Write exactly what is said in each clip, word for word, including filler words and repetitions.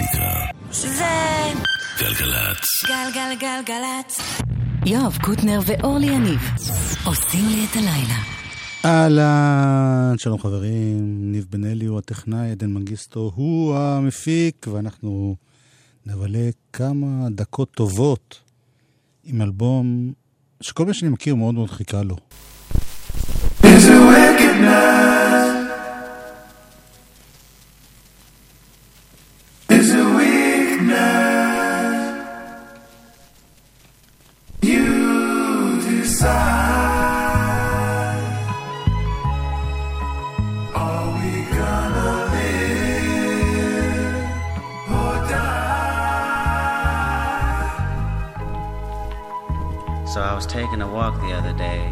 מוזיקה זה גלגלצ גלגלגלגלצ יואב קוטנר ואורלי יניב עושים לי את הלילה. אהלן, שלום חברים, ניב בנאלי הוא הטכנאי, דן מנגיסטו הוא המפיק, ואנחנו נבלה כמה דקות טובות עם אלבום שכל מי שאני מכיר מאוד מאוד חיכה לו. It's a wicked night. It's a weak night. You decide. Are we gonna live or die? So I was taking a walk the other day.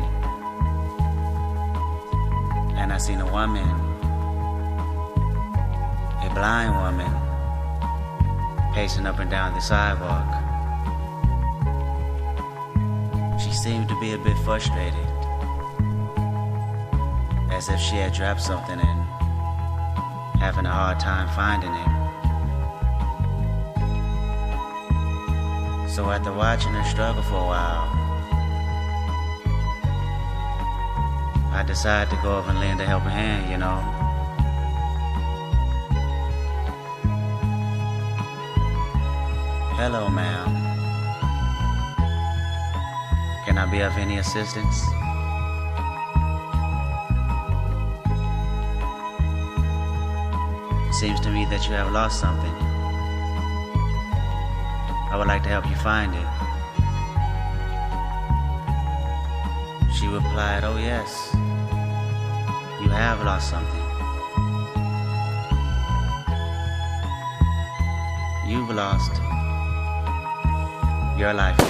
And I seen a woman, a blind woman, pacing up and down the sidewalk. She seemed to be a bit frustrated, as if she had dropped something and having a hard time finding it. So after watching her struggle for a while, I decided to go over and lend a helping hand, you know. Hello, ma'am. Can I be of any assistance? Seems to me that you have lost something. I would like to help you find it. She replied, oh, yes. You have lost something. You've lost your life.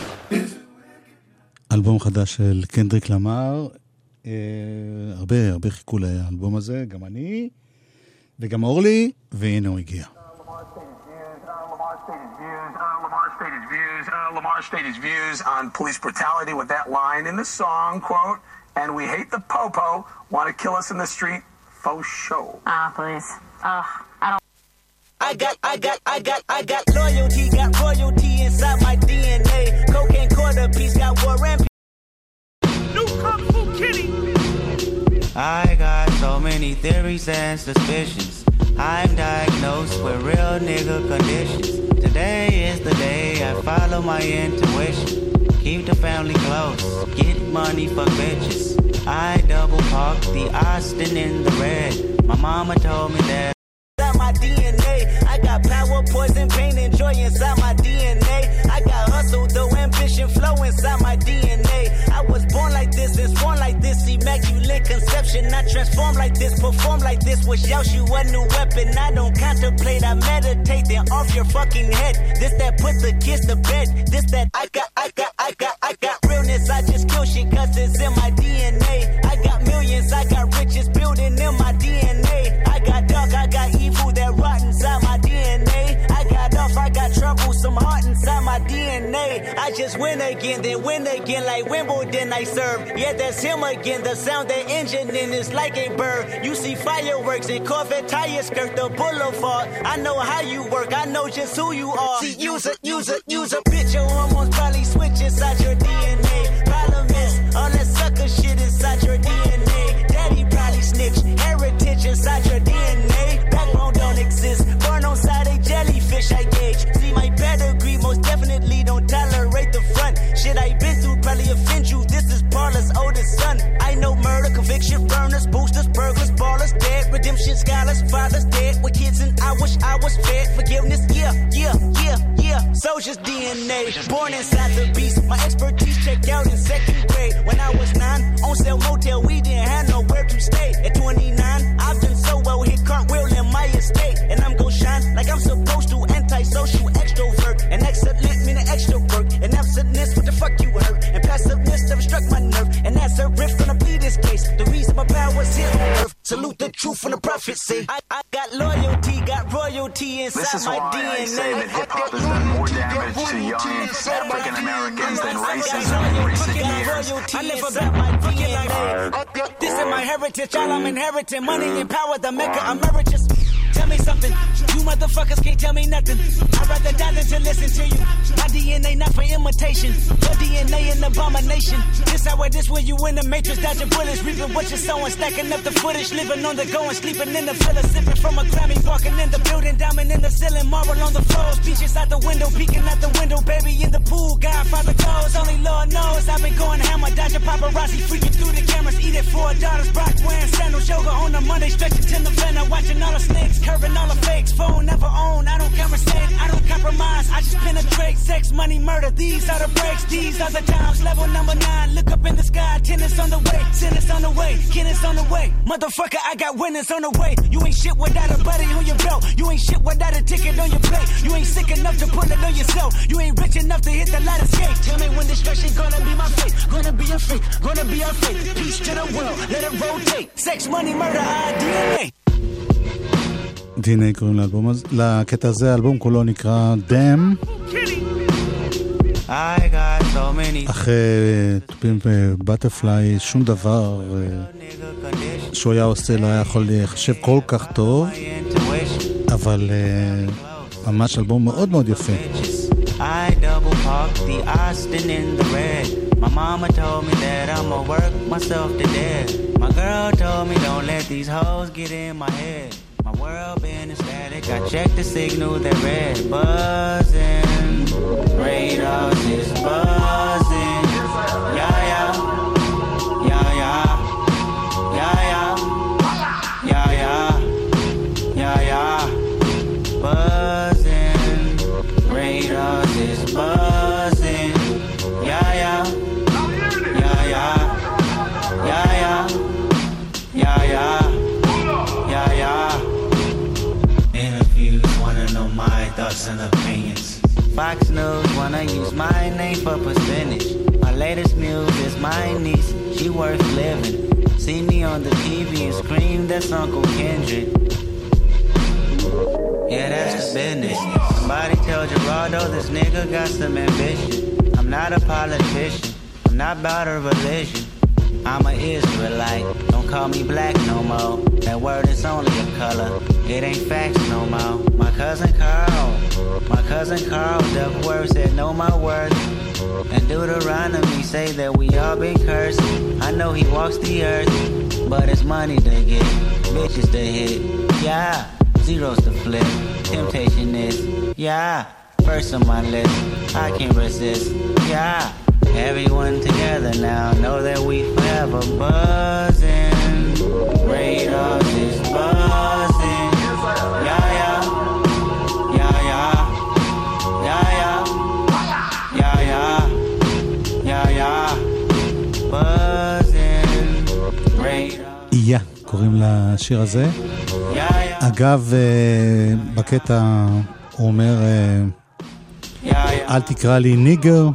אלבום חדש של קנדריק למר. הרבה הרבה חיכו לאלבום הזה, גם אני וגם אורלי, והנה הוא הגיע. Lamar stated views on police brutality with that line in the song, quote, and we hate the popo, want to kill us in the street, faux show. Ah, please. Ugh, I don't... I got, I got, I got, I got loyalty, got royalty inside my D N A. Cocaine quarter piece, got war and... New Kung Fu Kitty! I got so many theories and suspicions. I'm diagnosed with real nigga conditions. Today is the day I follow my intuition. Keep the family close, get money for bitches. I double park the Austin in the red. My mama told me that inside my D N A, I got power, poison, pain, and joy inside my D N A. I got hustle, though ambition, flow inside my D N A. I was born like this, and sworn like this, immaculate conception. I transform like this, perform like this, which yells you a new weapon. I don't contemplate, I meditate, then off your fucking head. This that puts the kids to bed. This that I got, I got. I just kill shit cause it's in my D N A. I got millions, I got riches building in my D N A. I got dark, I got evil that rot inside my D N A. I got off, I got troublesome heart inside my D N A. I just win again, then win again like Wimbledon I serve. Yeah, that's him again, the sound that engine in is like a bird. You see fireworks and Corvette tires skirt the boulevard. I know how you work, I know just who you are. See, use a, use a, use a bitch, your hormones probably switch inside your D N A. All that sucker shit inside your D N A. Daddy probably snitched. Heritage inside your D N A. Backbone don't exist. Born on side a jellyfish, I gauge. See my pedigree, most definitely don't tolerate the front. Shit I been through probably offend you. This is Paula's oldest son. I know murder, conviction, burners, boosters, burglars, ballers, dead, redemption, scholars, fathers, dead with kids, and I wish I was fed. Forgiveness, yeah, yeah, yeah, yeah. Soldier's D N A. Born inside the beast. My expertise checked out in second grade. When I was nine, on sale motel, we didn't have nowhere to stay. At twenty-nine, I've done so well, hit cartwheel in my estate. And I'm gon' shine like I'm supposed to. Antisocial extrovert, and excellent meaning extrovert. And absentness, what the fuck you heard? And passiveness never struck my nerve. And that's a riff, gonna plead this case. The reason my power's here on earth. Salute the truth and the prophecy. I, I got loyalty, got royalty inside my D N A. This is why I say that hip-hop has done more damage to young African Americans than racism in recent years. I live about my D N A. This is my heritage, all I'm inheriting. Money and power, the maker, I'm meritorious. Tell me something, you motherfuckers can't tell me nothing. I'd rather die than to listen to you. My D N A not for imitation. Your D N A an abomination. This how I this when you in the matrix, dodging bullets, reaping what you're sowing, stacking up the footage, living on the go and sleeping in the villa, sipping from a Grammy, walking in the building, diamond in the ceiling, marble on the floors, beaches out the window, peeking out the window, baby in the pool, Godfather goes, only Lord knows. I've been going hammer, dodging paparazzi, freaking through the cameras, eating four daughters, Brock wearing sandals, yoga on a Monday, stretching till the Vanna, watching all the snakes, curving all the fakes, phone never own, I don't conversate, I don't compromise, I just penetrate, sex, money, murder, these are the breaks, these are the times, level number nine, look up in the sky, tennis on the way, tennis on the way, tennis on the way, motherfucker, I got winners on the way, you ain't shit without a buddy on your belt, you ain't shit without a ticket on your plate, you ain't sick enough to put it on yourself, you ain't rich enough to hit the light of skate, tell me when destruction gonna be my fate, gonna be a fate, gonna be a fate, peace to the world, let it rotate, sex, money, murder, our D N A. די אן איי קוראים לאלבום הזה, לקטע הזה, האלבום כולו נקרא Damn. אחרי טופים בבטרפליי, שום דבר שהוא היה עושה לא היה יכול להיחשב כל כך טוב, אבל ממש אלבום מאוד מאוד יפה. I double parked the Austin in the red. My mama told me that I'ma work myself to death. My girl told me don't let these hoes get in my head. My world been static. I checked the signal that red buzzing. Radars is buzzing. Yeah yeah. Yeah yeah. Yeah yeah. Yeah yeah. Yeah yeah. Buzzing. Radars is buzzing. Yeah yeah. Yeah yeah. Yeah yeah. Yeah yeah. Yeah yeah. My thoughts and opinions. Fox News wanna use my name for percentage. My latest news is my niece, she worth living. See me on the T V and scream, that's Uncle Kendrick. Yeah, that's the business. Somebody tell Gerardo this nigga got some ambition. I'm not a politician, I'm not about a religion. I'm a Israelite, don't call me black no more. That word is only a color, it ain't facts no more. My cousin Carl, my cousin Carl Duckworth said know my worth. And Deuteronomy say that we all been cursed. I know he walks the earth, but it's money to get, bitches to hit. Yeah, zeros to flip, temptation is, yeah. First on my list, I can't resist, yeah. Everyone together now, know that we forever buzzing. Radars is buzzing. Yeah, yeah. Yeah, yeah. Yeah, yeah. Yeah, yeah. Yeah, yeah. Buzzing. Radars. יא, קוראים לשיר הזה. אגב, בקטע הוא אומר, אל תקרא לי ניגר.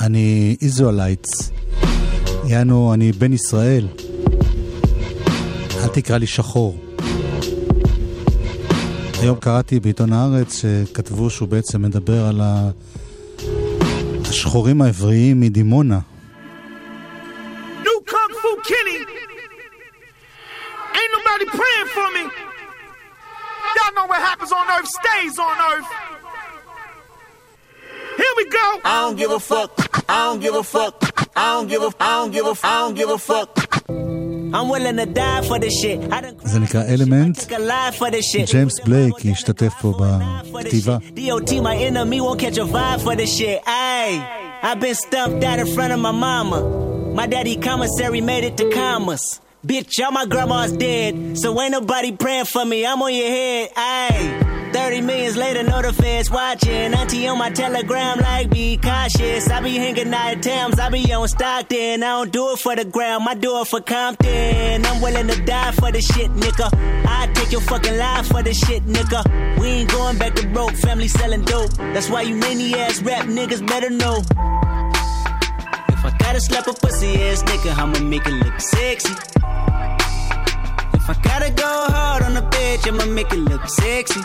אני איזואלייטס, יענו אני בן ישראל, אל תקרא לי שחור. היום קראתי בעיתון הארץ שכתבו שהוא בעצם מדבר על השחורים העבריים מדימונה. New Kung Fu Kenny. Ain't nobody praying for me. Y'all know what happens on earth stays on earth. Here we go. I don't give a fuck. I don't give a fuck. I don't give a I don't give a I don't give a fuck. I'm willing to die for this shit. I don't זה נקרא אלמנט. ג'יימס בלייק השתתף פה בכתיבה. D O T my enemy won't catch a vibe for this shit. Ayy, I've been stumped out in front of my mama. My daddy commissary made it to commas. Bitch, all my grandma's dead. So ain't nobody praying for me. I'm on your head. Ayy. thirty millions later, know the feds watching. Auntie on my telegram like, be cautious. I be hanging out at Tams, I be on Stockton. I don't do it for the gram, I do it for Compton. I'm willing to die for this shit, nigga. I take your fucking life for this shit, nigga. We ain't going back to broke, family selling dope. That's why you many-ass rap niggas better know. If I gotta slap a pussy-ass nigga, I'ma make it look sexy. If I gotta go hard on the bitch, I'ma make it look sexy.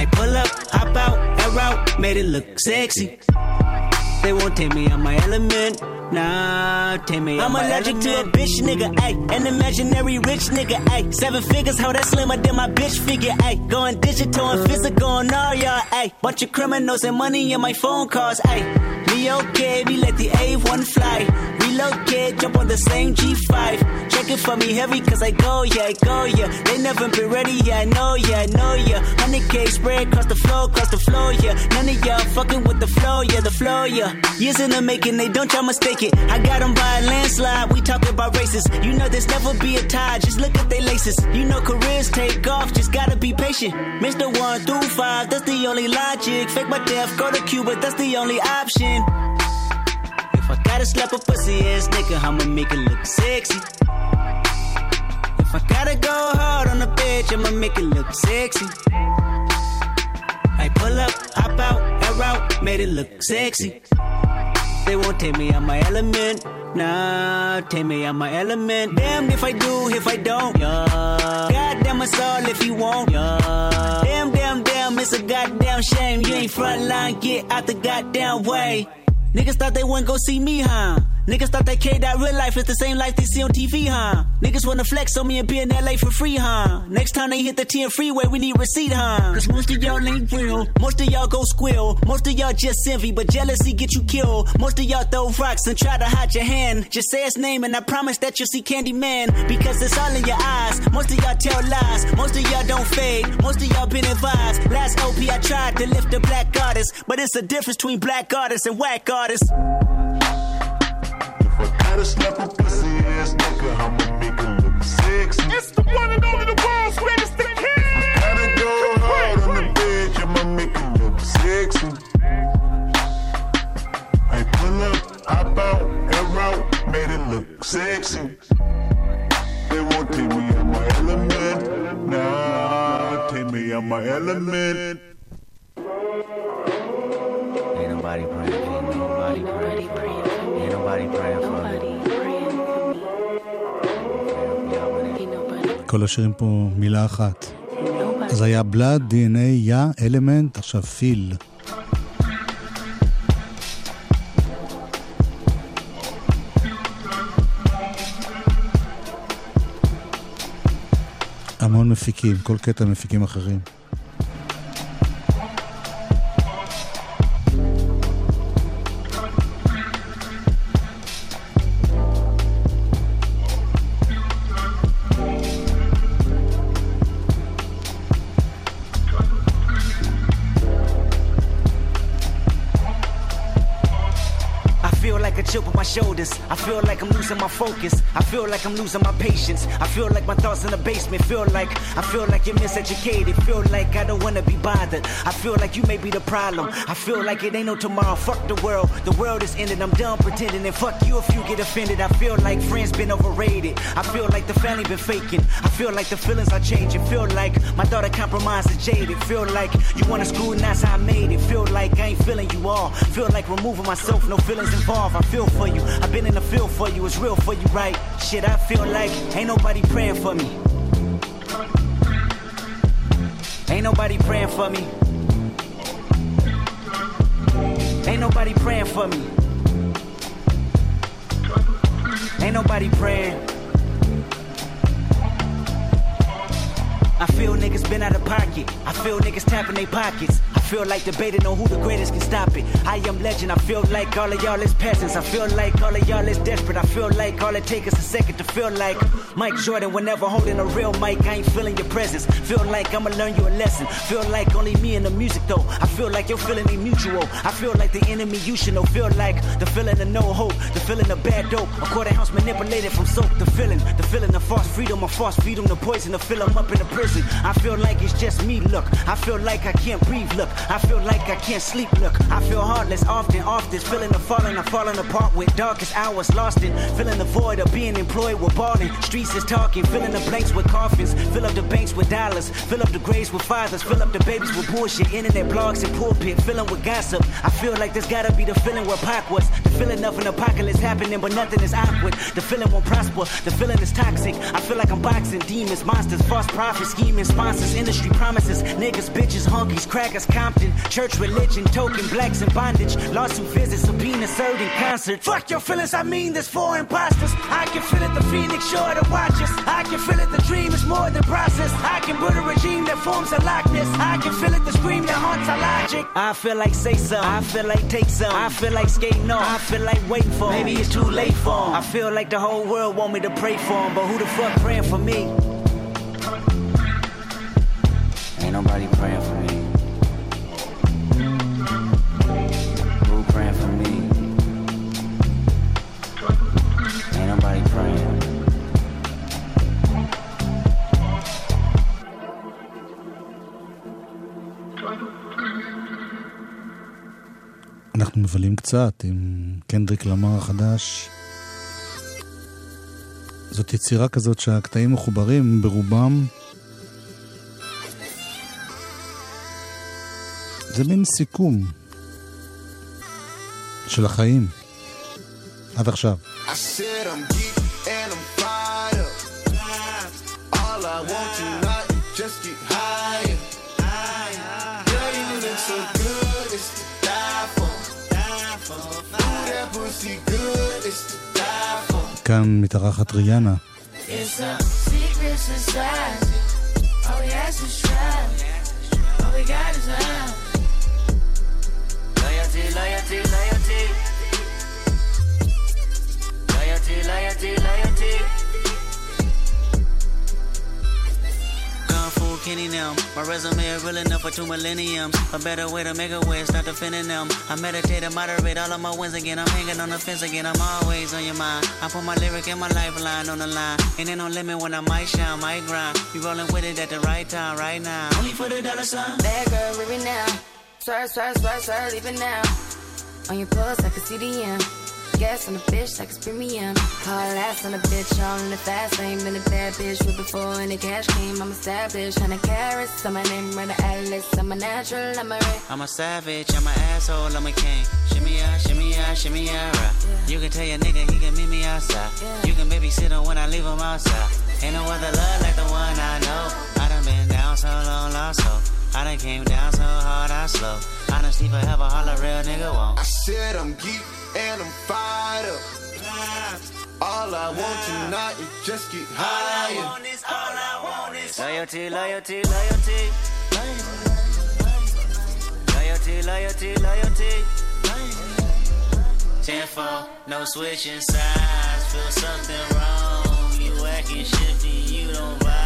I pull up, hop out, air out, made it look sexy. They won't take me out my element. Nah, take me I'm allergic to a bitch nigga, ayy. An imaginary rich nigga, ayy. Seven figures, how that slimmer than my bitch figure, ayy. Going digital and physical and all y'all, ayy. Bunch of criminals and money in my phone calls, ayy. We okay, we let the A one fly. Relocate, jump on the same G five. Check it for me heavy, cause I go, yeah, I go, yeah. They never been ready, yeah, I know, yeah, I know, yeah. one hundred K spread, cross the flow, cross the flow, yeah. None of y'all fucking with the flow, yeah, the flow, yeah. Years in the making, they don't y'all mistake it. I got them by a landslide, we talking about races. You know this never be a tie, just look at they laces. You know careers take off, just gotta be patient. Mister one through five, that's the only logic. Fake my death, go to Cuba, that's the only option. If I gotta slap a pussy ass nigga, I'ma make it look sexy. If I gotta go hard on a bitch, I'ma make it look sexy. I pull up, hop out, air out, made it look sexy. They won't take me out my element. Nah, take me out my element. Damn if I do, if I don't, yeah. Goddamn us all if you won't, yeah. Damn, damn, damn, it's a goddamn shame. You ain't frontline, get out the goddamn way. Niggas thought they wouldn't go see me, huh? Niggas thought that K that real life is the same life they see on T V, huh? Niggas wanna flex on me and be in L A for free, huh? Next time they hit the ten freeway, we need receipt, huh? Cause most of y'all ain't real, most of y'all go squill. Most of y'all just envy, but jealousy get you killed. Most of y'all throw rocks and try to hide your hand. Just say his name and I promise that you'll see Candyman. Because it's all in your eyes, most of y'all tell lies. Most of y'all don't fade, most of y'all been advised. Last O P I tried to lift the black artist, but it's the difference between black artists and whack artists. Gotta slap a pussy ass nigga, I'ma make it look sexy. It's the one and only the world's greatest thing here. I gotta go hard on the bitch, I'ma make it look sexy. I pull up, hop out, air out, made it look sexy. They won't take me out my element. Nah, take me out my element. Ain't nobody praying, ain't nobody praying, praying. Ain't nobody praying for כל השירים פה מילה אחת. אז היה בלאד, די אן איי, יא, אלמנט, עכשיו פיל. המון מפיקים, כל קטע מפיקים אחרים. Shoulders. I feel like I'm losing my focus. I feel like I'm losing my patience. I feel like my thoughts in the basement. Feel like I feel like you're miseducated. Feel like I don't wanna be bothered. I feel like you may be the problem. I feel like it ain't no tomorrow. Fuck the world. The world is ending. I'm done pretending. And fuck you if you get offended. I feel like friends been overrated. I feel like the family been faking. I feel like the feelings are changing. Feel like my daughter compromised and jaded. Feel like you wanna scrutinize how I made it. Feel like I ain't feeling you all. Feel like removing myself. No feelings involved. I feel for you. I've been in the field for you, it's real for you, right? Shit, I feel like ain't nobody praying for me. Ain't nobody praying for me. Ain't nobody praying for me. Ain't nobody praying. I feel niggas been out of pocket. I feel niggas tapping their pockets. I feel like debating on who the greatest can stop it. I am legend. I feel like all of y'all is peasants. I feel like all of y'all is desperate. I feel like all it takes is a second to feel like Mike Jordan whenever holding a real mic. I ain't feeling your presence. Feel like I'ma learn you a lesson. Feel like only me and the music though. I feel like your feeling ain't mutual. I feel like the enemy you should know. Feel like the feeling of no hope. The feeling of bad dope. A quarter ounce manipulated from soap. The feeling. The feeling of false freedom. A false freedom. The poison to fill them up in the prison. I feel like it's just me, look. I feel like I can't breathe, look. I feel like I can't sleep, look. I feel heartless, often, often. Feeling the falling, I'm falling apart with darkest hours lost in. Feeling the void of being employed with balling. Streets is talking, filling the blanks with coffins. Fill up the banks with dollars. Fill up the graves with fathers. Fill up the babies with bullshit. Internet blogs and pulpit, filling with gossip. I feel like there's gotta be the feeling where Pac was. The feeling of an apocalypse happening, but nothing is awkward. The feeling won't prosper. The feeling is toxic. I feel like I'm boxing demons, monsters, false prophets. Scheming sponsors, industry promises. promises. Niggas, bitches, honkies, crackers, Compton, church, religion, token, blacks in bondage, lawsuit visits, subpoena served in concert. Fuck your feelings, I mean this for imposters. I can feel it, the Phoenix sure to watch us. I can feel it, the dream is more than process. I can build a regime that forms a likeness. I can feel it, the scream that haunts our logic. I feel like say some, I feel like take some, I feel like skating on, I feel like waiting for him. Maybe it's too late for him. I feel like the whole world want me to pray for him, but who the fuck praying for me? Ain't nobody praying for me. Who praying for me? Ain't nobody praying. אנחנו מבלים קצת עם קנדריק למר החדש. זאת יצירה כזאת שהקטעים מחוברים ברובם. זה מין סיכום של החיים עד עכשיו. I said I'm geek and I'm fired up. All I want tonight just get higher. Girl, you look so good, it's to die for. Ooh, that pussy good, it's to die for. כאן מתארחת ריאנה. It's a secret society. Oh yes, we try. All we got is love. Loyalty, loyalty. Loyalty, loyalty, loyalty. Gone fool Kenny now. My resume is real enough for two millenniums. A better way to make a way, stop defending them. I meditate and moderate all of my wins again. I'm hanging on the fence again, I'm always on your mind. I put my lyric and my lifeline on the line. And ain't no limit when I might shine, might grind. You rolling with it at the right time, right now. Only for the dollar sign. Bad girl, with me now. Sir, sir, sir, sir, leaving now. On your pulse, I can see the M. Gas on the bitch, like it's premium. Hard ass on the bitch, all in the fast lane. Been a bad bitch with before and the cash came. I'm established, trying to carrots. I'm my name, Rena Alice. I'm a natural, I'm a red. I'm a savage, I'm an asshole, I'm a king. Shimmy out, shimmy out, shimmy out. Yeah. You can tell your nigga he can meet me outside. Yeah. You can babysit him when I leave him outside. Ain't no other love like the one I know. I done been down so long, lost so. I done came down so hard, I slow. I done sleep forever, all a real nigga won't. I said I'm geek and I'm fired up. All I want tonight is just get higher. All I want is, all I want is loyalty, loyalty, loyalty. Loyalty, loyalty, loyalty. Tenfold, no switching sides. Feel something wrong. You acting shifty, you don't ride.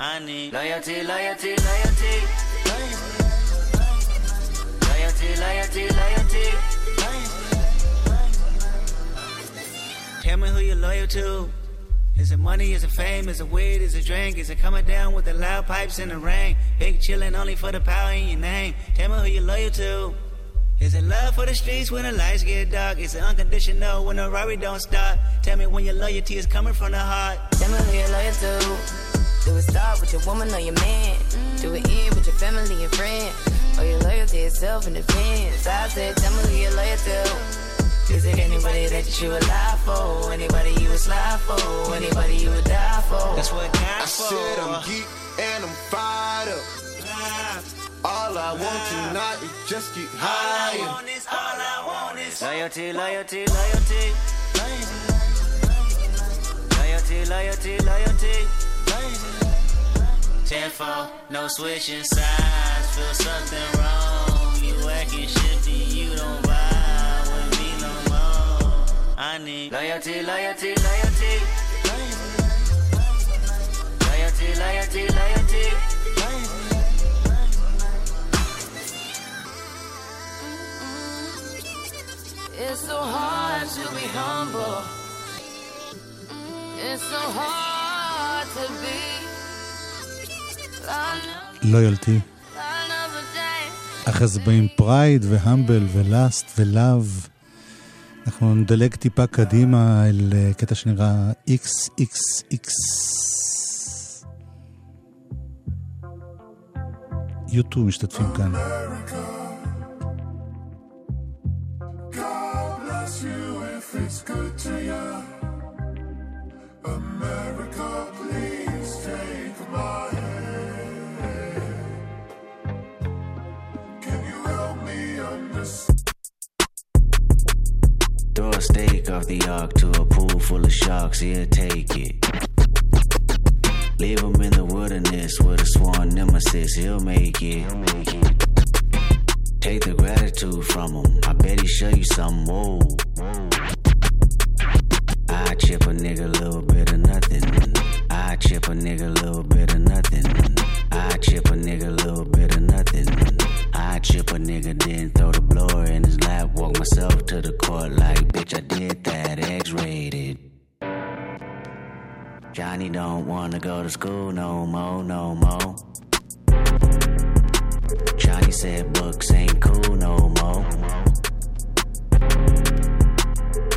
I need loyalty, loyalty, loyalty. Loyalty, loyalty, loyalty. Tell me who you're loyal to. Is it money, is it fame, is it weed, is it drink? Is it coming down with the loud pipes in the rain? Big chillin' only for the power in your name. Tell me who you're loyal to. Is it love for the streets when the lights get dark? Is it unconditional when the robbery don't start? Tell me when your loyalty is coming from the heart. Tell me who you're loyal to. Do it start with your woman or your man? Mm. Do it end with your family and friends? Or your loyalty itself in advance? I said, tell me who you're loyal to. Is it anybody that you would lie for? Anybody you would slide for? Anybody you would die for? That's what I for. I said I'm geek and I'm fired up. All I want tonight is just get higher. All I want is, all I want is loyalty, loyalty, loyalty. Loyalty, loyalty, loyalty. Tenfold, no switching sides. Feel something wrong. You acting shifty, you don't vibe with me no more. I need loyalty, loyalty, loyalty. Loyalty, loyalty, loyalty. It's so hard to be humble. It's so hard to be. לויאלטי. אחרי זה באים פרייד והמבל ולאסט ולאב. אנחנו נדלג טיפה קדימה אל קטע שנראה איקס איקס איקס. יוטו משתתפים כאן. God bless you if it's good to you. America, please take my off the ark to a pool full of sharks, he'll take it. Leave him in the wilderness with a sworn nemesis, he'll make it. Take the gratitude from him, I bet he show you something, whoa. I chip a nigga a little bit of nothing. I chip a nigga a little bit of nothing. I chip a nigga a little bit of nothing. I chip a nigga, then throw the blower in his lap. Walk myself to the court like, bitch, I did that, X-rated. Johnny don't wanna go to school no more, no more. Johnny said books ain't cool no more.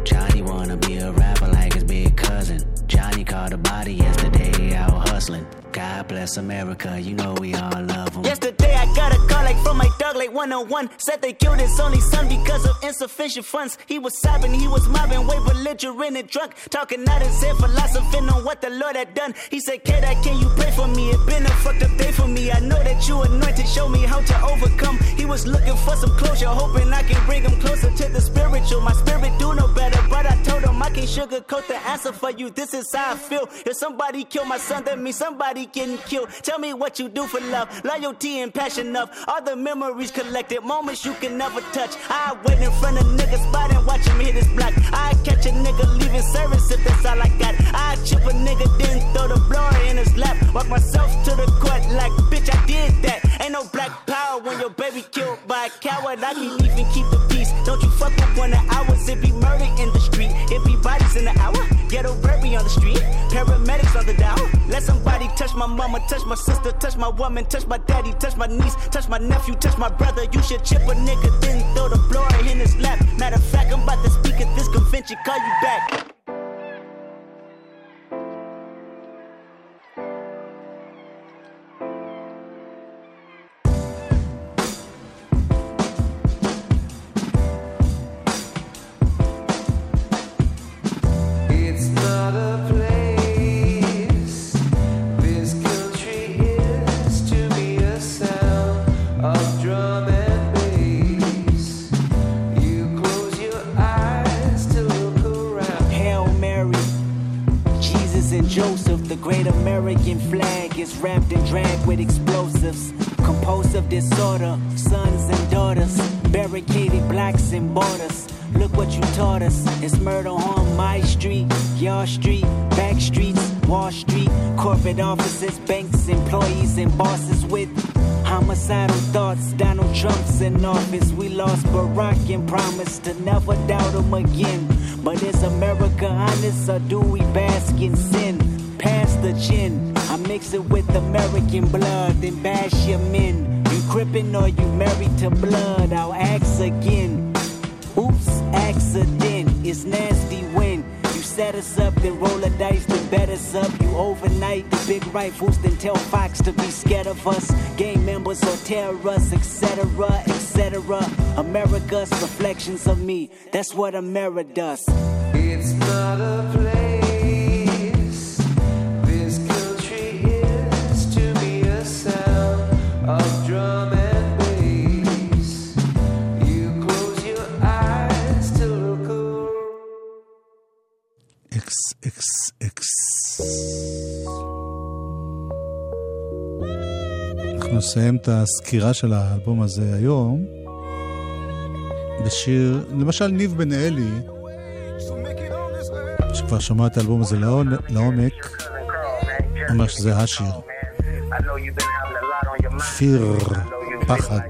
Johnny wanna be a rapper like his big cousin. Johnny caught a body yesterday out hustling. God bless America, you know we all love him. Yesterday I got a call like from my dog like one oh one. Said they killed his only son because of insufficient funds. He was sobbing, he was mobbing, way belligerent and drunk. Talking out his head, philosophizing on what the Lord had done. He said, kid, can you pray for me? It been a fucked up day for me. I know that you anointed, show me how to overcome. He was looking for some closure, hoping I can bring him closer to the spiritual. My spirit do no better, but I told him I can't sugarcoat the answer for you. This is how I feel. If somebody killed my son, that means somebody getting killed. Tell me what you do for love, loyalty and passion enough. All the memories collected, moments you can never touch. I wait in front of niggas spot and watch him hit his block. I catch a nigga leaving service if that's all I got. I chip a nigga, then throw the blower in his lap. Walk myself to the court like, bitch, I did that. Ain't no black power when your baby killed by a coward. I can't even keep the peace. Don't you fuck with one of ours. It be murder in the street, it be bodies in the hour. Ghetto burglary on the street, paramedics on the dial. Let somebody touch my mama, touch my sister, touch my woman, touch my daddy, touch my niece, touch my nephew, touch my brother. You should chip a nigga, then throw the blower in his lap. Matter of fact, I'm about to speak at this convention, call you back. Wrapped in drag with explosives, compulsive disorder, sons and daughters, barricaded blocks and borders. Look what you taught us. It's murder on my street, your street, back streets, Wall Street, corporate offices, banks, employees and bosses with homicidal thoughts. Donald Trump's in office. We lost Barack and promised to never doubt him again. But is America honest or do we bask in sin? Pass the gin, I mix it with American blood, then bash your men. You crippin' or you married to blood, I'll axe again. Oops, accident, it's nasty when you set us up, then roll a dice, then bet us up. You overnight the big rifles, then tell Fox to be scared of us. Gang members or terrorists, et cetera, et cetera. America's reflections of me, that's what America does. It's not a play. Of drum and bass, you close your eyes to look around. X X X. אנחנו נסיים את הסקירה של האלבום הזה היום בשיר, למשל ניב בנאלי, שכבר שמע את האלבום הזה לעומק, אומר שזה השיר. Fear, פחד. But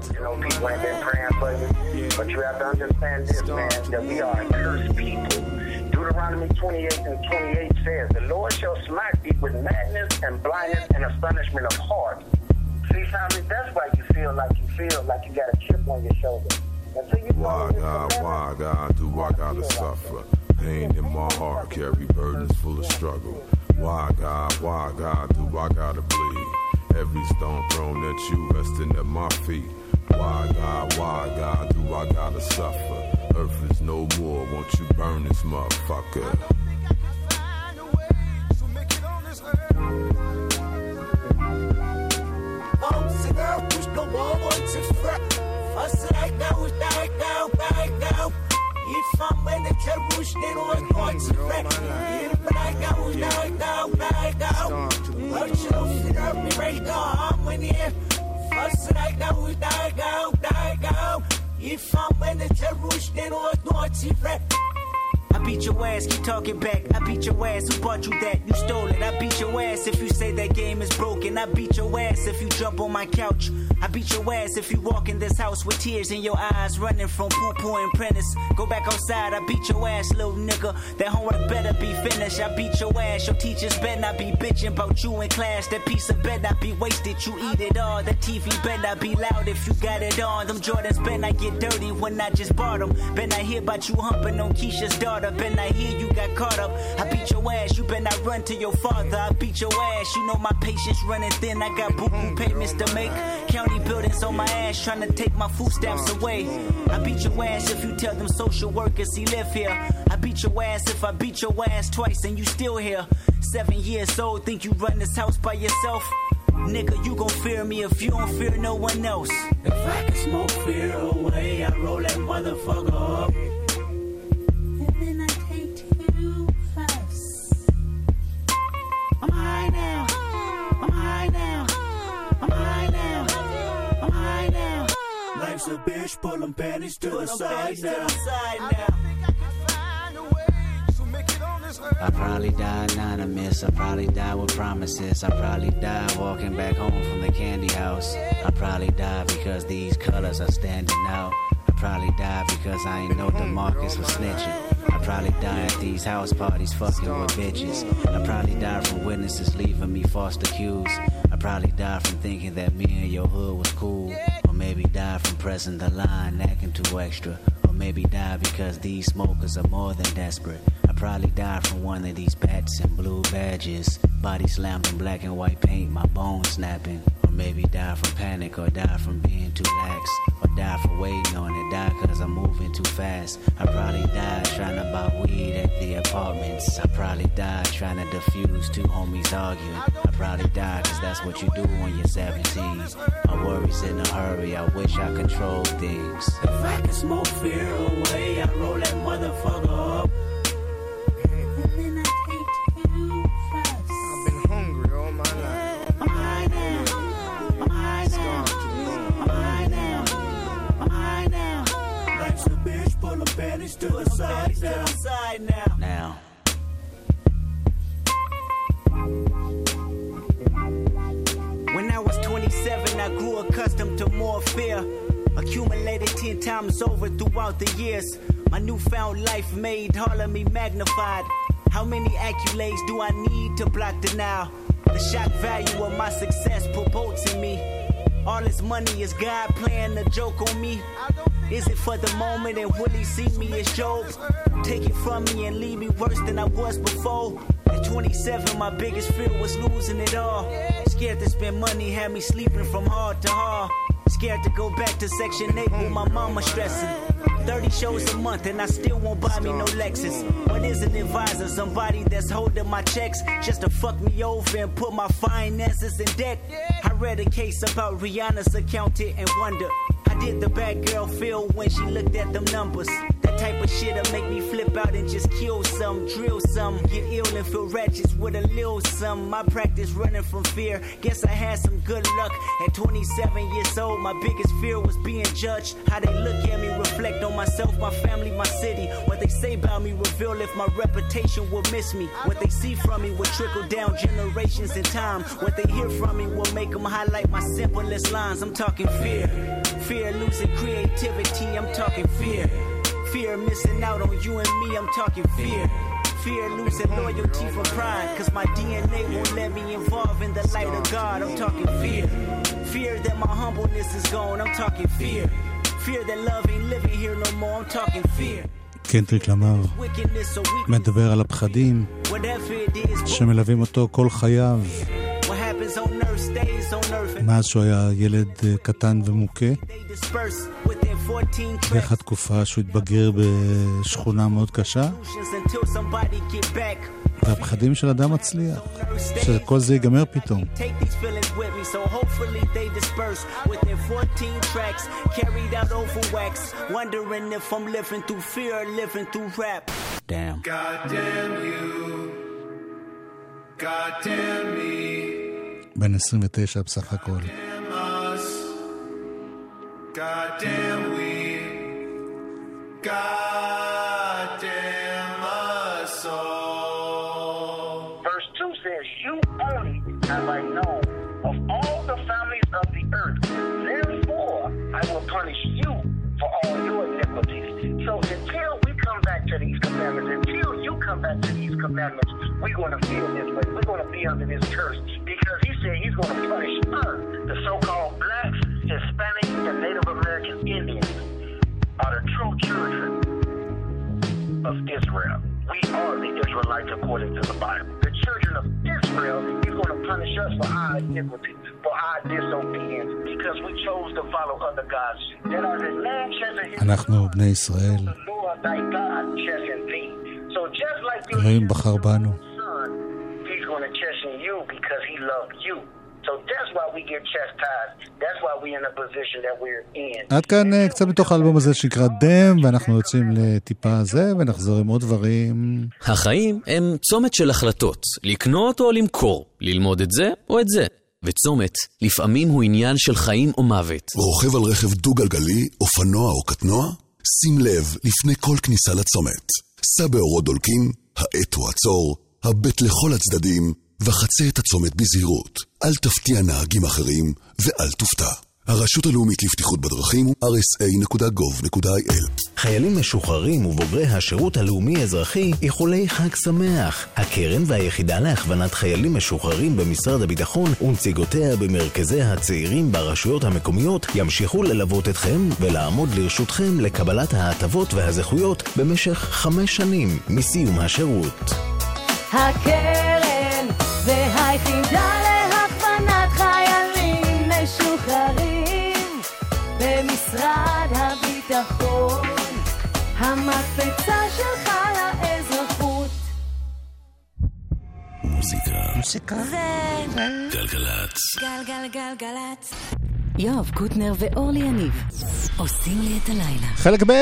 you have to understand this, man, that we are a cursed people. Deuteronomy twenty-eight and twenty-eight says, the Lord shall smite thee with madness and blindness and astonishment of heart. See, Simon, that's why you feel like you feel like you got a chip on your shoulder. Why God, why God, do I gotta suffer? Pain in my heart, carry burdens full of struggle. Why God, why God, do I gotta bleed? Every stone thrown at you, resting at my feet. Why God, why God, do I gotta suffer? Earth is no more, won't you burn this motherfucker? I don't think I can find a way to make it on this earth. Om se na push no more, won't you fret? Fast right now, right now, right now. If I I'm when the carush they don't want to wreck me, but I got one now I got now I got what you should up me right now I'm when it first I got one now I got now I got if I'm when the carush they don't want to wreck. I beat your ass, keep talking back. I beat your ass, who bought you that? You stole it. I beat your ass if you say that game is broken. I beat your ass if you jump on my couch. I beat your ass if you walk in this house with tears in your eyes, running from poo-poo and apprentice. Go back outside, I beat your ass, little nigga. That homework better be finished. I beat your ass, your teachers better not be bitching about you in class. That piece of bed not be wasted, you eat it all. That T V better not be loud if you got it on. Them Jordans better not get dirty when I just bought them. Better not hear about you humping on Keisha's daughter. Been I hear you got caught up. I beat your ass, you better not run to your father. I beat your ass, you know my patience running thin. I got boo-boo payments to make. County buildings on my ass, trying to take my food stamps away. I beat your ass if you tell them social workers he live here. I beat your ass if I beat your ass twice and you still here. Seven years old, think you run this house by yourself? Nigga, you gon' fear me if you don't fear no one else. If I can smoke fear away, I roll that motherfucker up. Life's a bitch, pull them panties to the side now. I probably die anonymous, I probably die with promises. I probably die walking back home from the candy house. I probably die because these colors are standing out. I probably die because I ain't know DeMarcus was snitching. I probably die at these house parties fucking with bitches. I probably die from witnesses leaving me false accused. I probably die from thinking that me and your hood was cool. Or maybe die from pressing the line, acting too extra. Or maybe die because these smokers are more than desperate. I probably die from one of these bats and blue badges. Body slammed in black and white paint, my bones snapping. Or maybe die from panic or die from being too lax. Die for waiting on it, die cause I'm moving too fast. I probably died trying to buy weed at the apartments. I probably died trying to defuse two homies arguing. I probably died cause that's what you do when you're seventeen. My worries in a hurry, I wish I controlled things. If I can smoke fear away, I roll that motherfucker up. To the side now. To the side now. Now. When I was twenty-seven, I grew accustomed to more fear. Accumulated ten times over throughout the years. My newfound life made all of me magnified. How many accolades do I need to block denial? The shock value of my success purports in me. All this money is God playing a joke on me. Is it for the moment and will he see me as Job? Take it from me and leave me worse than I was before. At twenty-seven, my biggest fear was losing it all. Scared to spend money, had me sleeping from hard to hard. Scared to go back to Section eight with my mama stressing. thirty shows a month and I still won't buy me no Lexus. What is an advisor? Somebody that's holding my checks just to fuck me over and put my finances in debt. I read a case about Rihanna's accountant and wondered, I did the bad girl feel when she looked at them numbers? That type of shit'll make me flip out and just kill some, drill some, get ill and feel ratchet with a little some. I practice running from fear. Guess I had some good luck. At twenty-seven years old, my biggest fear was being judged. How they look at me, reflect on myself, my family, my city. What they say about me reveal if my reputation will miss me. What they see from me will trickle down generations in time. What they hear from me will make them highlight my simplest lines. I'm talking fear. Fear losing creativity, I'm talking fear. Fear missing out on you and me, I'm talking fear. Fear losing loyalty from pride, cause my D N A won't let me involve in the light of God, I'm talking fear. Fear that my humbleness is gone, I'm talking fear. Fear that love ain't living here no more, I'm talking fear. קנדריק למר מדבר על הפחדים שמלווים אותו כל חייו. מאז שהוא היה ילד קטן ומוכה, דרך התקופה שהוא התבגר בשכונה מאוד קשה, והפחדים של אדם מצליח, שכל זה ייגמר פתאום. Damn. Goddamn you. Goddamn me. בן עשרים ותשע בסך הכל. Goddamn we. Goddamn us all. Verse two says, you only have I known of all the families of the earth. Therefore, I will punish you for all your iniquities. So until we come back to these commandments, until you come back to these commandments, we're going to feel this way. We're going to be under this curse. Because he said he's going to punish us, the so-called blacks, Hispanics, and Native American Indians. Are the true children of Israel. We are the Israelites according to the Bible. The children of Israel is going to punish us for our iniquity, for our disobedience, because we chose to follow other gods. That are the man chasing אנחנו בני ישראל. אלוהים בחר בנו. He's going to chasten you because he loved you. So that's why we get chastised. That's why we in the position that we're in. עד כאן קצת מתוך האלבום הזה שנקרא דם, ואנחנו יוצאים לטיפה זה, ונחזור עם עוד דברים. החיים הם צומת של החלטות, לקנות או למכור, ללמוד את זה או את זה. וצומת, לפעמים הוא עניין של חיים או מוות. רוכב על רכב דו-גלגלי, אופנוע או קטנוע? שים לב לפני כל כניסה לצומת. סע באורות דולקים, העט הוא עצור, הבט לכל הצדדים, וחצה את הצומת בזהירות. אל תפתיע נהגים אחרים ואל תופתע. הרשות הלאומית לבטיחות בדרכים הוא אר אס איי נקודה גוב נקודה איי אל. חיילים משוחררים ובוגרי השירות הלאומי אזרחי איחולי חג שמח. הקרן והיחידה להכוונת חיילים משוחררים במשרד הביטחון ונציגותיה במרכזי הצעירים ברשויות המקומיות ימשיכו ללוות אתכם ולעמוד לרשותכם לקבלת ההטבות והזכויות במשך חמש שנים מסיום השירות. הקרן והיחידה להכוונת חיילים משוחררים במשרד הביטחון המקפצה שלך לאזרחות מוזיקה מוזיקה גלגלצ גלגלגלגלצ יואב קוטנר ואורלי יניב עושים לי את הלילה חלק ב...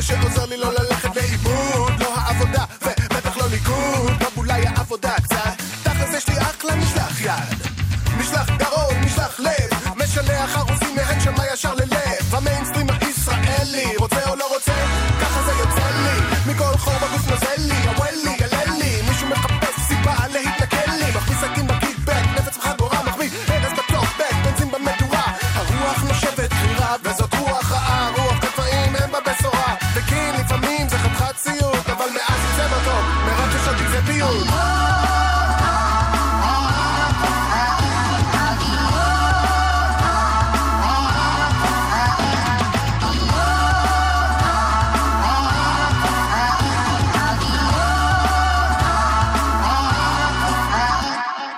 שעוזר לי לא ללכת לאיבוד לא העבודה ובטח לא ליכוד אולי העבודה קצת תכלס יש לי אחלה משלח יד משלח גרון, משלח לב משלח הרוזים מהן שמה ישר ללב המיינסטרים הישראלי רוצה או לא רוצה ככה זה יוצא לי מכל חור בגוף נוזל לי הוול לי, גלל לי מישהו מחפש סיבה להתנקל לי מכניס סכין בקיטבק נפץ בחגורה מחמיד הרס בטלופבק בנזים במדורה הרוח נושבת חירה וזאת רוח רעה רוח כפיים הם בבשורה וכי לפעמים זה חתכת ציוט, אבל מאז יצא בטוב, מרקש אותי זה פיוט.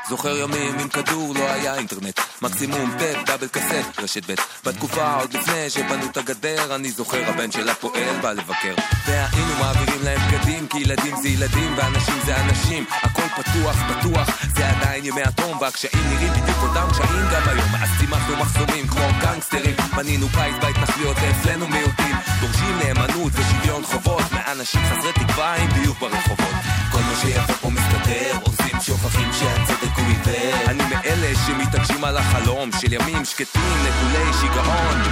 זוכר ימים עם כדור לא היה אינטרנט מקסימום פאפ דאבל קסט רשת בית בתקופה עוד לפני שבנו את הגדר אני זוכר הבן של הפועל בא לבקר והיינו מעבירים להם בגדים כי ילדים זה ילדים ואנשים זה אנשים הכל פתוח פתוח זה עדיין ימי אטום והקשיים נראים בדיוק אותם קשיים גם היום אז צימחנו מחסומים כמו גנגסטרים בנינו בית בהתנחלויות אצלנו מיעוטים דורשים נאמנות ושוויון חובות מאנשים חסרי תקווה עם ביוב ברחובות כל מה שיפה פה מסתדר עושים שוכחים שהצדק הוא עיוור אני מאלה שמתעקשים על החלום של ימים שקטים נטולי שיגעון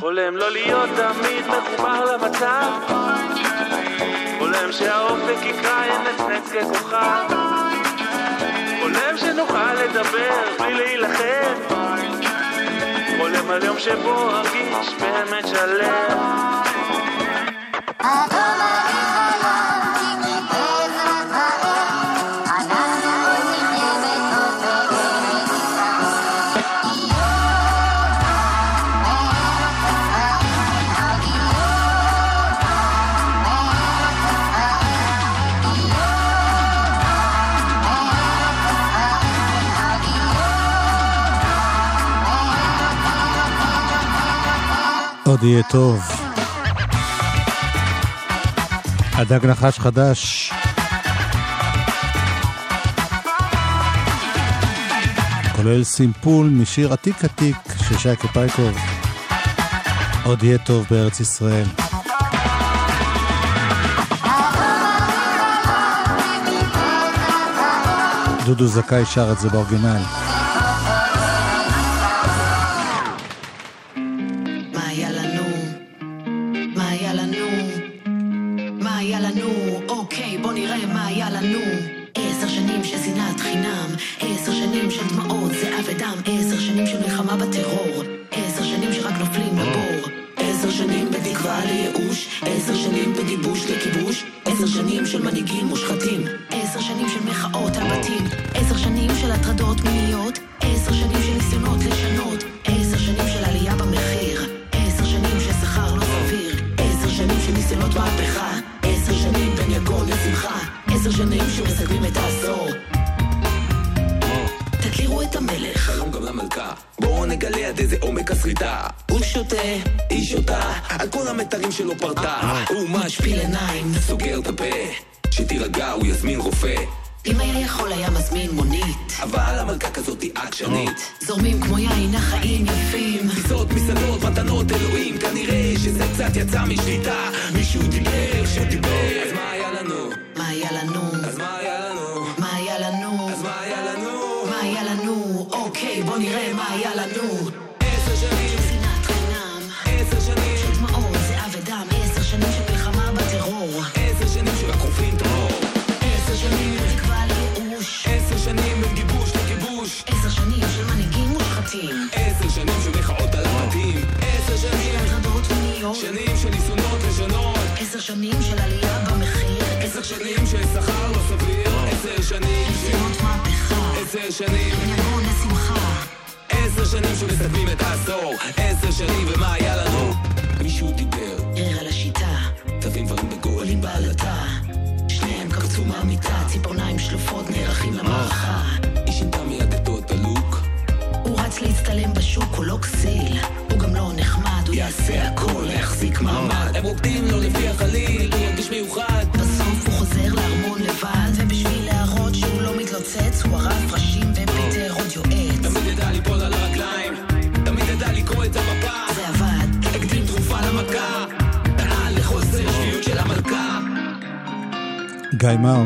חולם לא להיות תמיד מחובר למצב שהאופק יקרא ינצנץ ככוכב, חולם שנוכל לדבר בלי להילחם, חולם על יום שבו ארגיש באמת שלם. עוד יהיה טוב. הדג נחש חדש, כולל סימפול משיר עתיק עתיק של שייקה פייקוב. עוד יהיה טוב בארץ ישראל. דודו זכאי שר את זה באורגינל.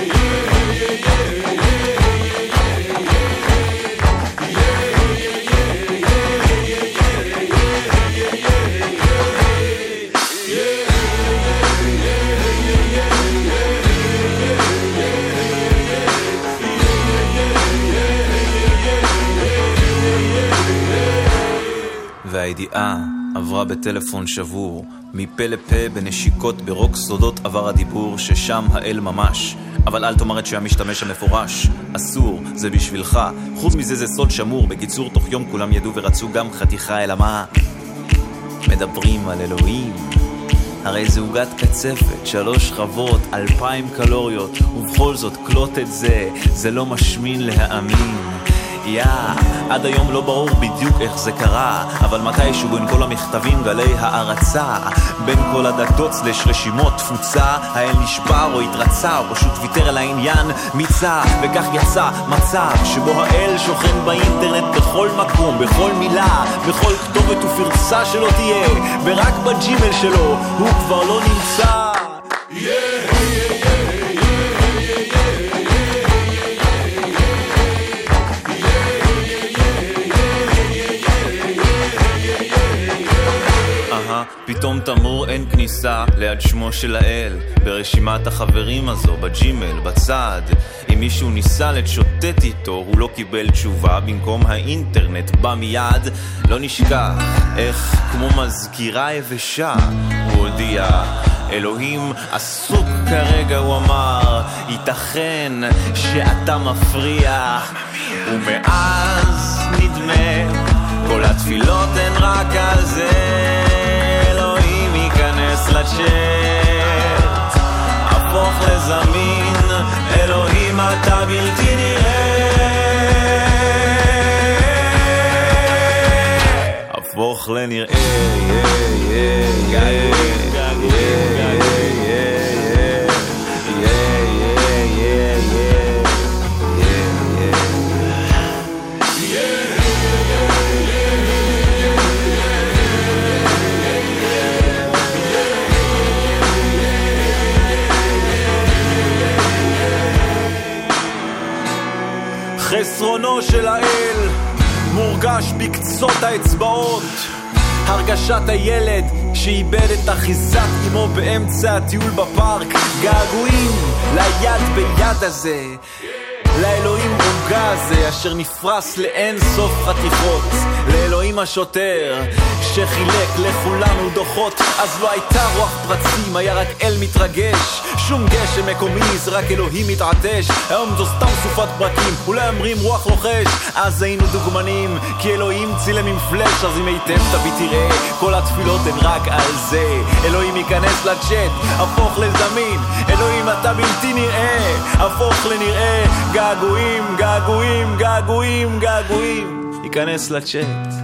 יא יא והידיעה עברה בטלפון שבור, מפה לפה בנשיקות ברוק סודות עבר הדיבור ששם האל ממש, אבל אל תאמרת שהמשתמש המפורש אסור, זה בשבילך, חוץ מזה זה סוד שמור. בקיצור, תוך יום כולם ידעו ורצו גם חתיכה, אלא מה? מדברים על אלוהים, הרי זה עוגת קצפת, שלוש חוות, אלפיים קלוריות, ובכל זאת קלוט את זה, זה לא משמין להאמין. יא, עד היום לא ברור בדיוק איך זה קרה, אבל מתישהו בין כל המכתבים גלי הערצה, בין כל הדתות סלש רשימות תפוצה, האל נשבר או התרצה, או פשוט ויתר על העניין מיצה, וכך יצא מצב שבו האל שוכן באינטרנט בכל מקום, בכל מילה, בכל כתובת ופרצה שלא תהיה, ורק בג'ימל שלו הוא כבר לא נמצא. Yeah! פתאום תמור אין כניסה ליד שמו של האל ברשימת החברים הזו בג'ימל בצד. אם מישהו ניסה לשוטט איתו הוא לא קיבל תשובה, במקום האינטרנט בא מיד. לא נשכח איך כמו מזכירה יבשה הוא הודיע, אלוהים עסוק כרגע, הוא אמר, ייתכן שאתה מפריע. ומאז נדמה כל התפילות הן רק על זה, הפוך לזמין, אלוהים אתה בלתי נראה, הפוך לנראה. גגו חסרונו של האל מורגש בקצות האצבעות, הרגשת הילד שאיבד את אחיזת אמו באמצע הטיול בפארק, געגועים ליד ביד הזה, לאלוהים רוגע הזה אשר נפרס לאין סוף חתיכות, לאלוהים השוטר שחילק לכולנו דוחות. אז לא הייתה רוח פרצים, היה רק אל מתרגש, שום גשם מקומי, זה רק אלוהים מתעטש. היום זו סתם סופת פרקים, אולי אמרים רוח רוחש. אז היינו דוגמנים, כי אלוהים צילם עם פלש. אז אם היטב תביא תראה, כל התפילות הן רק על זה, אלוהים ייכנס לצ'אט, הפוך לזמין, אלוהים אתה בלתי נראה, הפוך לנראה. געגועים, געגועים, געגועים, געגועים, ייכנס לצ'אט,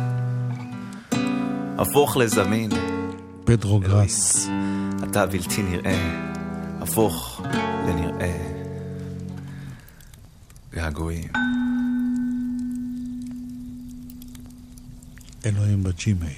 הפוך לזמין, פדרו גראס אתה בלתי נראה, הפוך לנראה, געגועים. אלוהים בג'ימייל.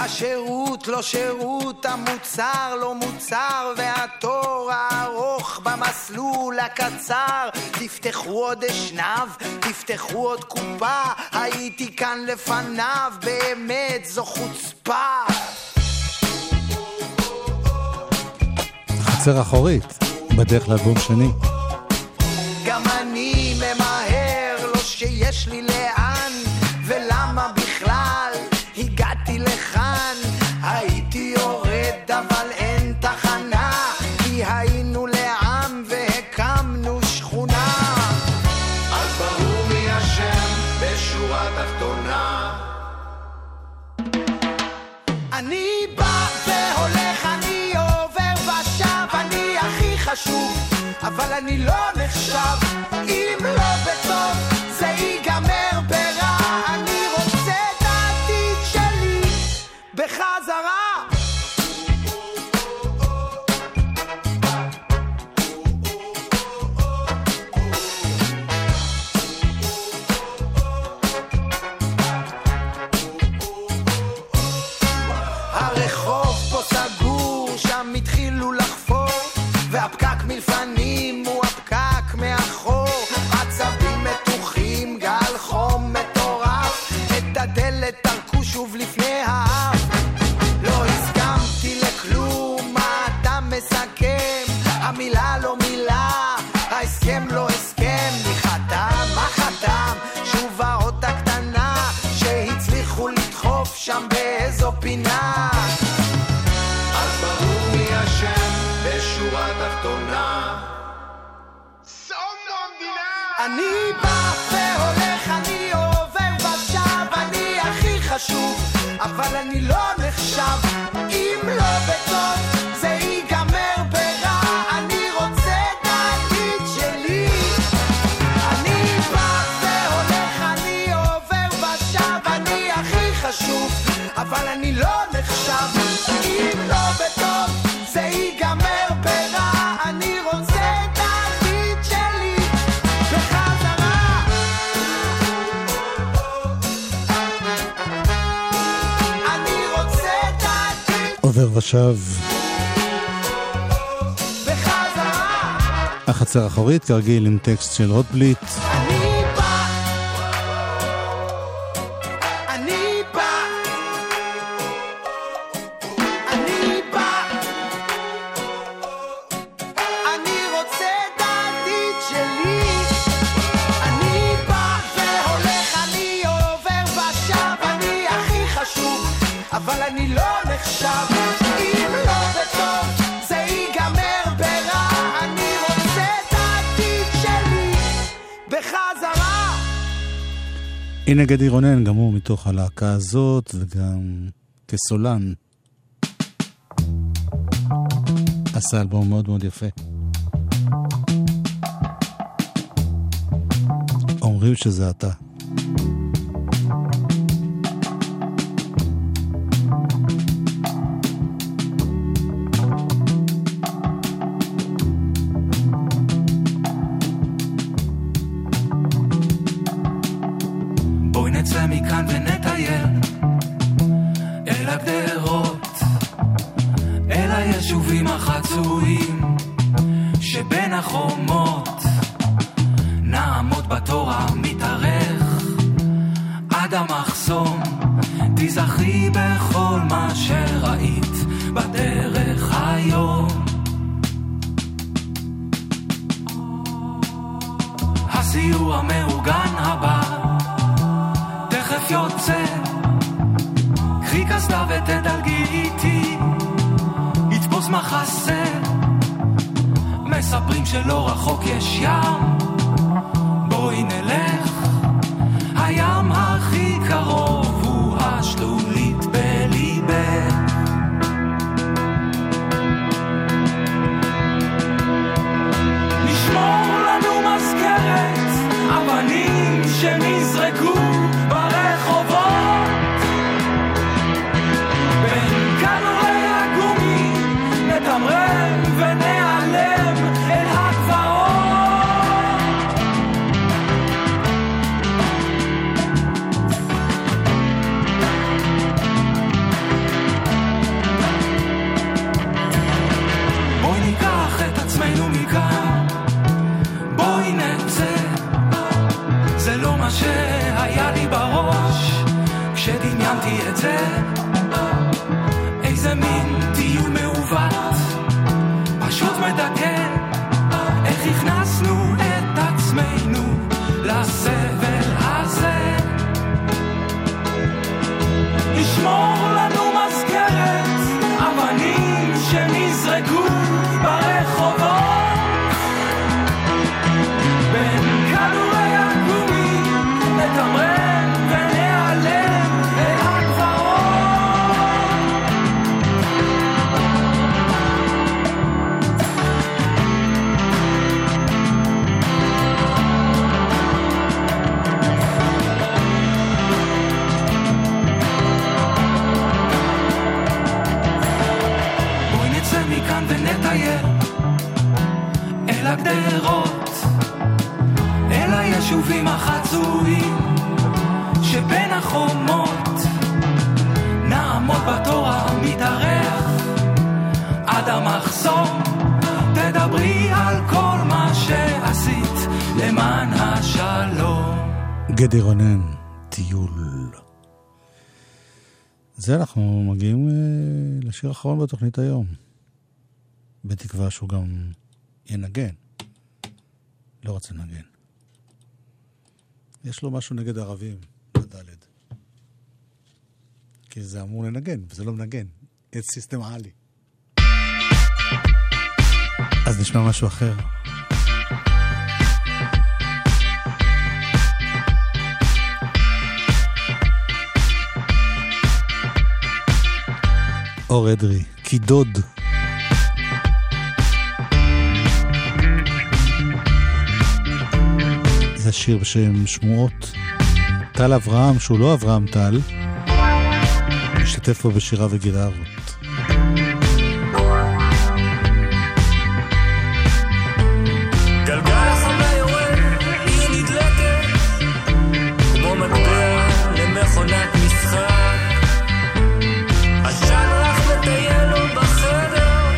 השירות לא שירות, המוצר לא מוצר, והתור הארוך במסלול הקצר. תפתחו עוד אשנב, תפתחו עוד קופה, הייתי כאן לפניו, באמת זו חוצפה. חצר אחורית בדרך לאלבום שני. גם אני ממהר, לא שיש לי לאן, ולמה בכלל הגעתי לכאן, הייתי יורד אבל אין תחנה, כי היינו לעם והקמנו שכונה. אז ברור מי השם בשורה תחתונה, אני בא והולך, אני עובר ושב, אני הכי חשוב אבל אני לא נחשב, אם לא בטוב זה ייגמר ברע, אני רוצה את העתיד שלי בחזרה. הרחוב פה סגור, שם התחילו לחפור, והפקק מלפנים הוא הפקק מאחור, עצבים מתוחים, גל חום מטורף, את הדלת תרקו שוב לפני האף, לא הסכמתי לכלום, מה אתה מסכם, המילה לא מילה, ההסכם לא הסכם, מחתם, מחתם, שוב האות הקטנה, שהצליחו לדחוף שם באיזו פינה. אני בא והולך, אני עובר ושב, אני הכי חשוב, אבל אני לא נחשב, אם לא בטוב זה ייגמר ברע, אני רוצה את העתיד שלי. אני בא והולך, אני עובר ושב, אני הכי חשוב, אבל אני לא נחשב, אם לא בטוב זה ייגמר ברע, אני רוצה את העתיד שלי בחזרה. אני רוצה את העתיד עובר ושב בחזרה. החצר האחורית כרגיל עם טקסט של רוטבליט. אני בא, אני בא, אני בא, אני רוצה את העתיד שלי. אני בא והולך, אני עובר ושב, אני הכי חשוב, אבל אני לא נחשב, אם לא בטוב זה ייגמר ברע, אני רוצה את העתיד שלי בחזרה. הנה גדי רונן, גם הוא מתוך הלהקה הזאת וגם כסולן. עשה אלבום מאוד מאוד יפה. אומרים שזה אתה. בואי נצא מכאן ונטייל אל הגדרות, אל היישובים החצויים שבין החומות, נעמוד בתור המתארך עד המחסום, תזכרי בכל מה שראית בדרך היום. הסיור המאורגן הבא תכף יוצא, קחי קסדה ותדלגי איתי, יתפוס מחסה, מספרים שלא רחוק יש ים, בואי נלך, הים הכי קרוב הוא השלולית בליבך. נשמור לנו מזכרת, אבנים שנזרקו ברחובות, בין קלורי הגומי נתמרם ונעלם אל הגבעות. בואי נצא, זה לא מה שהיה לי בראש כשדמיינתי את זה, איזה מין טיול מעוות פשוט מדכא. יזרקו ברחובות בין כדורי הגומי נתמרן ונעלם אל הגבעות. בואי נצא מכאן ונטייר אל הגדרות, אל היישובים החצויים שבין החומות, נעמוד בתור המתארח עד המחסום, תדברי על כל מה שעשית למען השלום. גדי רונן, טיול. זה אנחנו מגיעים לשיר האחרון בתוכנית היום, בתקווה שהוא גם ינגן. לא רוצה לנגן, יש לו משהו נגד ערבים בדלת, כי זה אמור לנגן וזה לא מנגן. את סיסטם העלי. אז נשמע משהו אחר. אור אדרי, כידוד. זה שיר בשם שמועות. טל אברהם, שהוא לא אברהם טל, משתתף פה בשירה וגילה אבות. גלגל החמה יורד, היא נדלקת כמו מטבע למכונת משחק. השן הלך לטייל לו בחדר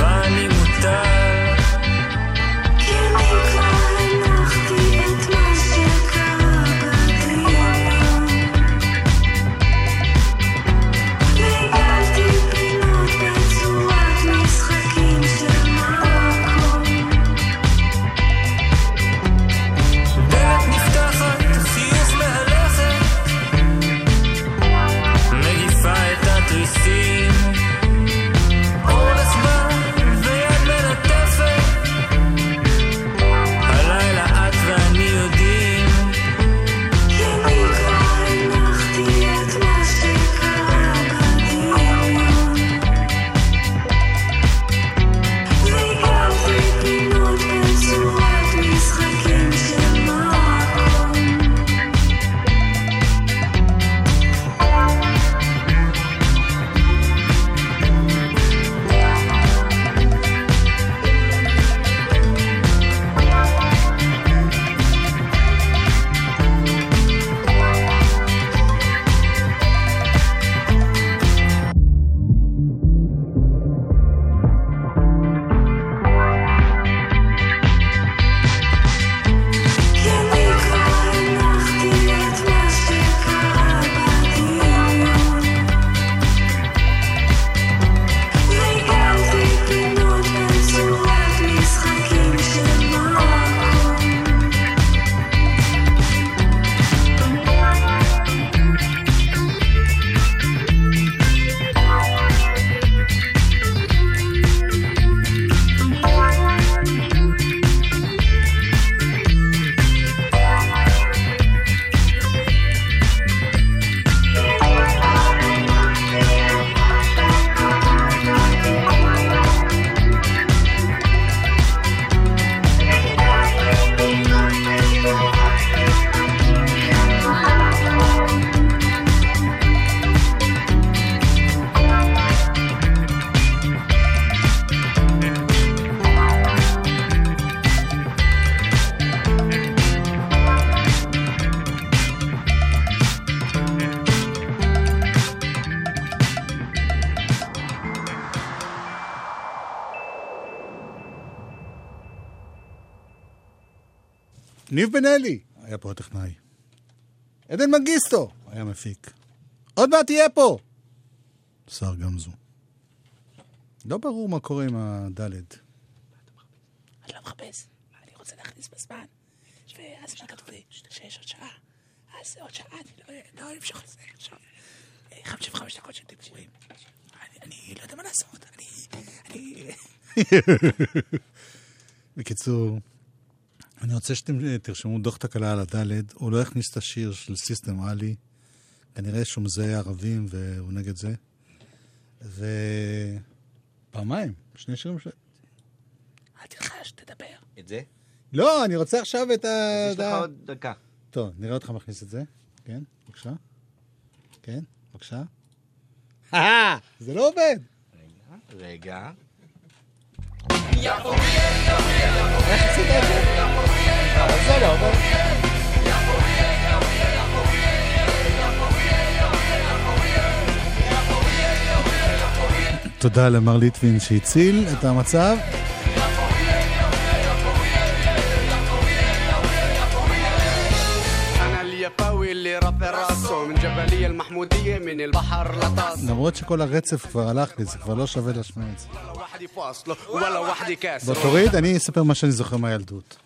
ואני מותר. ניב בנאלי היה פה הטכנאי. עדן מנגיסטו היה מפיק. עוד מעט תהיה פה שר גמזו. לא ברור מה קורה עם הדלת. אני לא מחפש. אני רוצה להכניס בזמן. ואז מה כתוב לי? שיש עוד שעה. אז עוד שעה. אני לא אמשוך לזה. חמשים וחמש דקות של דיבורים. אני לא יודע מה לעשות, אני... בקיצור, אני רוצה שאתם תרשמו דוח תקלה על הדלת, הוא לא הכניס את השיר של סיסטם עלי, כנראה שהוא מזהה ערבים והוא נגד זה, ופעמיים, שני שירים של... אל תלחש, תדבר. את זה? לא, אני רוצה עכשיו את ה... יש לך עוד דקה. טוב, נראה אותך מכניס את זה. כן, בבקשה. כן, בבקשה. זה לא עובד. רגע, רגע. איך עשית את זה? זה לא עובד. תודה למר ליטבין שהציל את המצב. למרות שכל הרצף כבר הלך לי, זה כבר לא שווה לשמוע את זה. בוא תוריד, אני אספר מה שאני זוכר מהילדות.